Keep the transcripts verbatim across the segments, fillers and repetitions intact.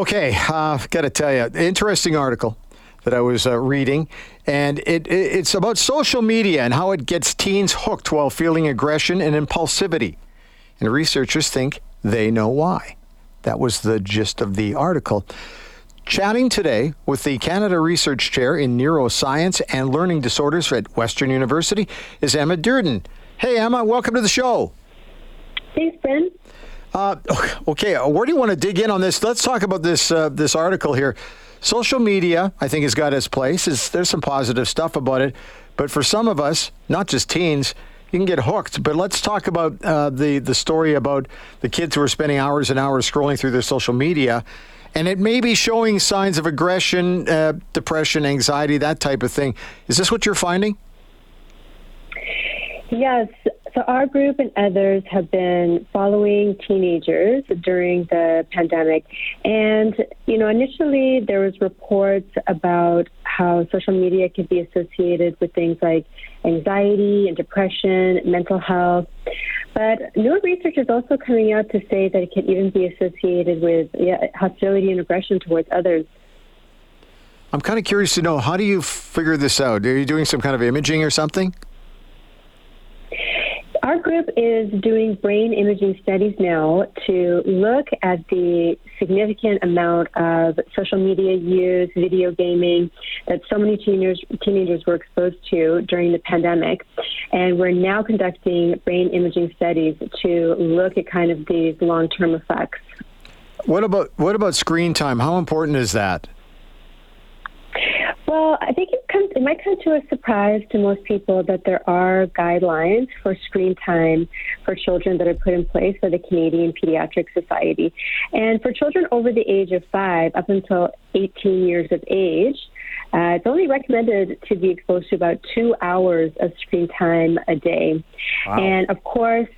Okay, I've uh, got to tell you, interesting article that I was uh, reading, and it, it it's about social media and how it gets teens hooked while feeling aggression and impulsivity. And researchers think they know why. That was the gist of the article. Chatting today with the Canada Research Chair in Neuroscience and Learning Disorders at Western University is Emma Duerden. Hey, Emma, welcome to the show. Thanks, Ben. Uh, okay, where do you want to dig in on this? Let's talk about this uh, this article here. Social media, I think, has got its place. It's, there's some positive stuff about it. But for some of us, not just teens, you can get hooked. But let's talk about uh, the, the story about the kids who are spending hours and hours scrolling through their social media. And it may be showing signs of aggression, uh, depression, anxiety, that type of thing. Is this what you're finding? Yes. So our group and others have been following teenagers during the pandemic. And, you know, initially there was reports about how social media could be associated with things like anxiety and depression, mental health. But new research is also coming out to say that it can even be associated with yeah, hostility and aggression towards others. I'm kind of curious to know, how do you figure this out? Are you doing some kind of imaging or something? Our group is doing brain imaging studies now to look at the significant amount of social media use, video gaming that so many teenagers, teenagers were exposed to during the pandemic. And we're now conducting brain imaging studies to look at kind of these long-term effects. What about what about screen time? How important is that? Well, I think it, comes, it might come to a surprise to most people that there are guidelines for screen time for children that are put in place by the Canadian Pediatric Society. And for children over the age of five, up until eighteen years of age, uh, it's only recommended to be exposed to about two hours of screen time a day. Wow. And of course,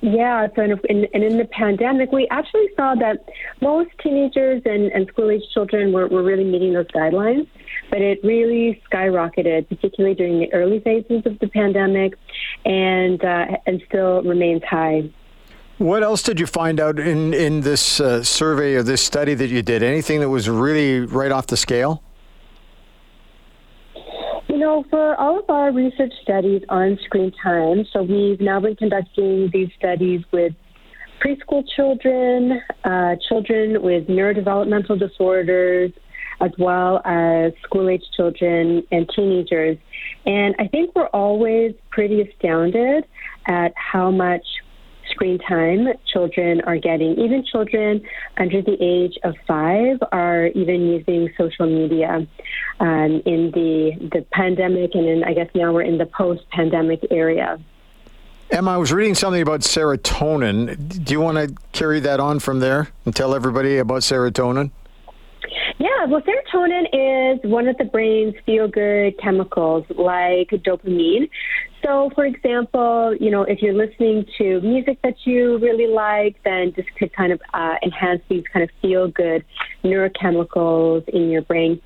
yeah, so in, and in the pandemic, we actually saw that most teenagers and, and school-aged children were, were really meeting those guidelines. But it really skyrocketed, particularly during the early phases of the pandemic, and uh, and still remains high. What else did you find out in, in this uh, survey or this study that you did? Anything that was really right off the scale? You know, for all of our research studies on screen time, so we've now been conducting these studies with preschool children, uh, children with neurodevelopmental disorders, as well as school-aged children and teenagers. And I think we're always pretty astounded at how much screen time children are getting. Even children under the age of five are even using social media um, in the, the pandemic, and in, I guess now we're in the post-pandemic area. Emma, I was reading something about serotonin. Do you want to carry that on from there and tell everybody about serotonin? Yeah, well, serotonin is one of the brain's feel-good chemicals, like dopamine. So, for example, you know, if you're listening to music that you really like, then this could kind of uh, enhance these kind of feel-good neurochemicals in your brain.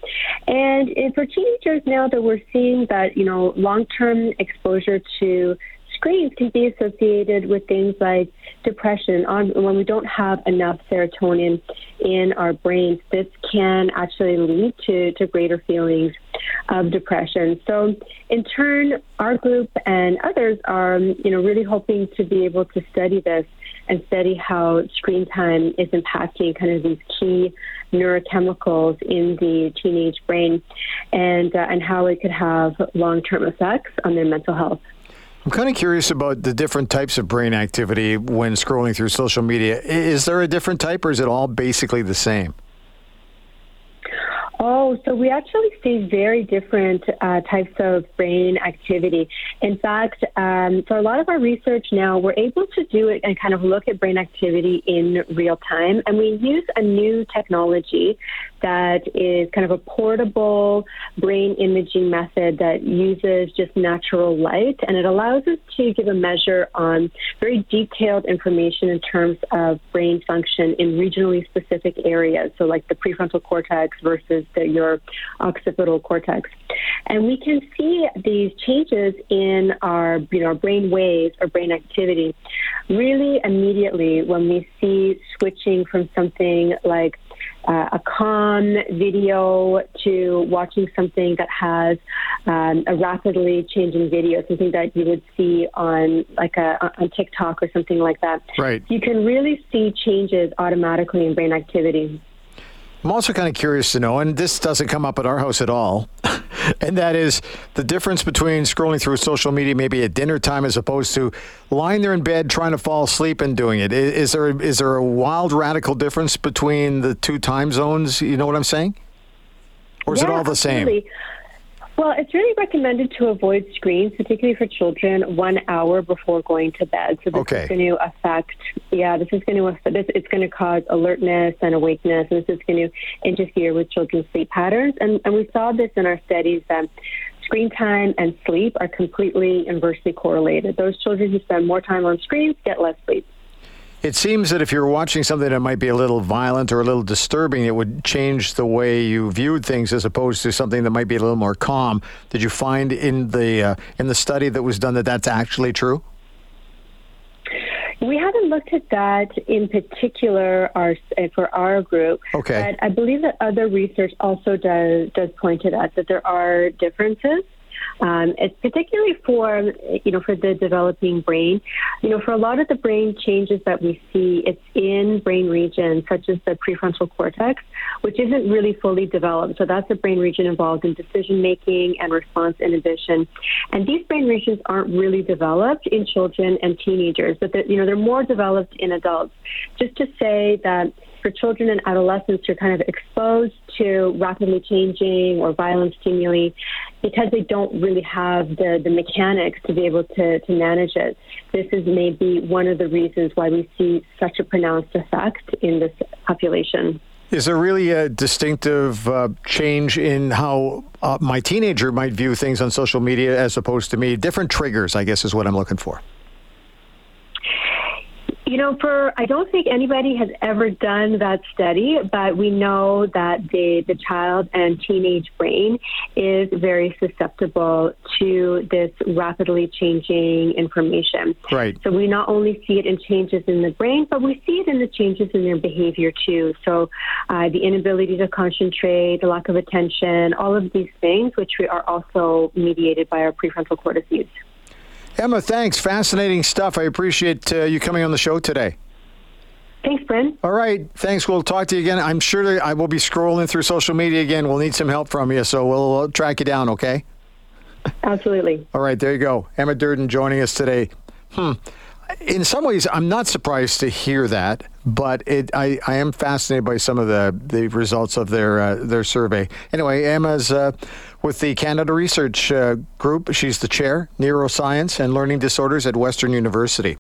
And, and for teenagers now that we're seeing that, you know, long-term exposure to screens can be associated with things like depression. On, when we don't have enough serotonin in our brains, this can actually lead to, to greater feelings of depression. So in turn, our group and others are, you know, really hoping to be able to study this and study how screen time is impacting kind of these key neurochemicals in the teenage brain, and uh, and how it could have long-term effects on their mental health. I'm kind of curious about the different types of brain activity when scrolling through social media. Is there a different type, or is it all basically the same? Oh, so we actually see very different uh, types of brain activity. In fact, um, for a lot of our research now, we're able to do it and kind of look at brain activity in real time. And we use a new technology that is kind of a portable brain imaging method that uses just natural light, and it allows us to give a measure on very detailed information in terms of brain function in regionally specific areas, so like the prefrontal cortex versus the, your occipital cortex. And we can see these changes in our, you know, our brain waves or brain activity really immediately when we see switching from something like uh, a calm video to watching something that has um, a rapidly changing video, something that you would see on like a on TikTok or something like that. Right. You can really see changes automatically in brain activity. I'm also kind of curious to know, and this doesn't come up at our house at all, and that is the difference between scrolling through social media maybe at dinner time as opposed to lying there in bed trying to fall asleep and doing it. Is there is there a wild, radical difference between the two time zones? You know what I'm saying? Or is yeah, it all the absolutely. Same? Well, it's really recommended to avoid screens, particularly for children, one hour before going to bed. So this okay. is going to affect, yeah, this is going to affect, this, it's going to cause alertness and awakeness. And this is going to interfere with children's sleep patterns. And, and we saw this in our studies that screen time and sleep are completely inversely correlated. Those children who spend more time on screens get less sleep. It seems that if you're watching something that might be a little violent or a little disturbing, it would change the way you viewed things as opposed to something that might be a little more calm. Did you find in the uh, in the study that was done that that's actually true? We haven't looked at that in particular our, for our group, okay. but I believe that other research also does, does point to that, that there are differences. Um, it's particularly for, you know, for the developing brain. You know, for a lot of the brain changes that we see, it's in brain regions such as the prefrontal cortex, which isn't really fully developed. So that's the brain region involved in decision-making and response inhibition. And these brain regions aren't really developed in children and teenagers, but, you know, they're more developed in adults. Just to say that for children and adolescents, you're kind of exposed to rapidly changing or violent stimuli because they don't really have the, the mechanics to be able to, to manage it. This is maybe one of the reasons why we see such a pronounced effect in this population. Is there really a distinctive uh, change in how uh, my teenager might view things on social media as opposed to me? Different triggers, I guess, is what I'm looking for. You know, for I don't think anybody has ever done that study, but we know that the, the child and teenage brain is very susceptible to this rapidly changing information. Right. So we not only see it in changes in the brain, but we see it in the changes in their behavior too. So uh, the inability to concentrate, the lack of attention, all of these things, which we are also mediated by our prefrontal cortices. Emma, thanks. Fascinating stuff. I appreciate uh, you coming on the show today. Thanks, Bryn. All right. Thanks. We'll talk to you again. I'm sure I will be scrolling through social media again. We'll need some help from you, so we'll track you down, okay? Absolutely. All right. There you go. Emma Duerden joining us today. Hmm. In some ways, I'm not surprised to hear that, but it, I, I am fascinated by some of the, the results of their uh, their survey. Anyway, Emma's uh, with the Canada Research uh, Group. She's the chair, neuroscience and learning disorders at Western University.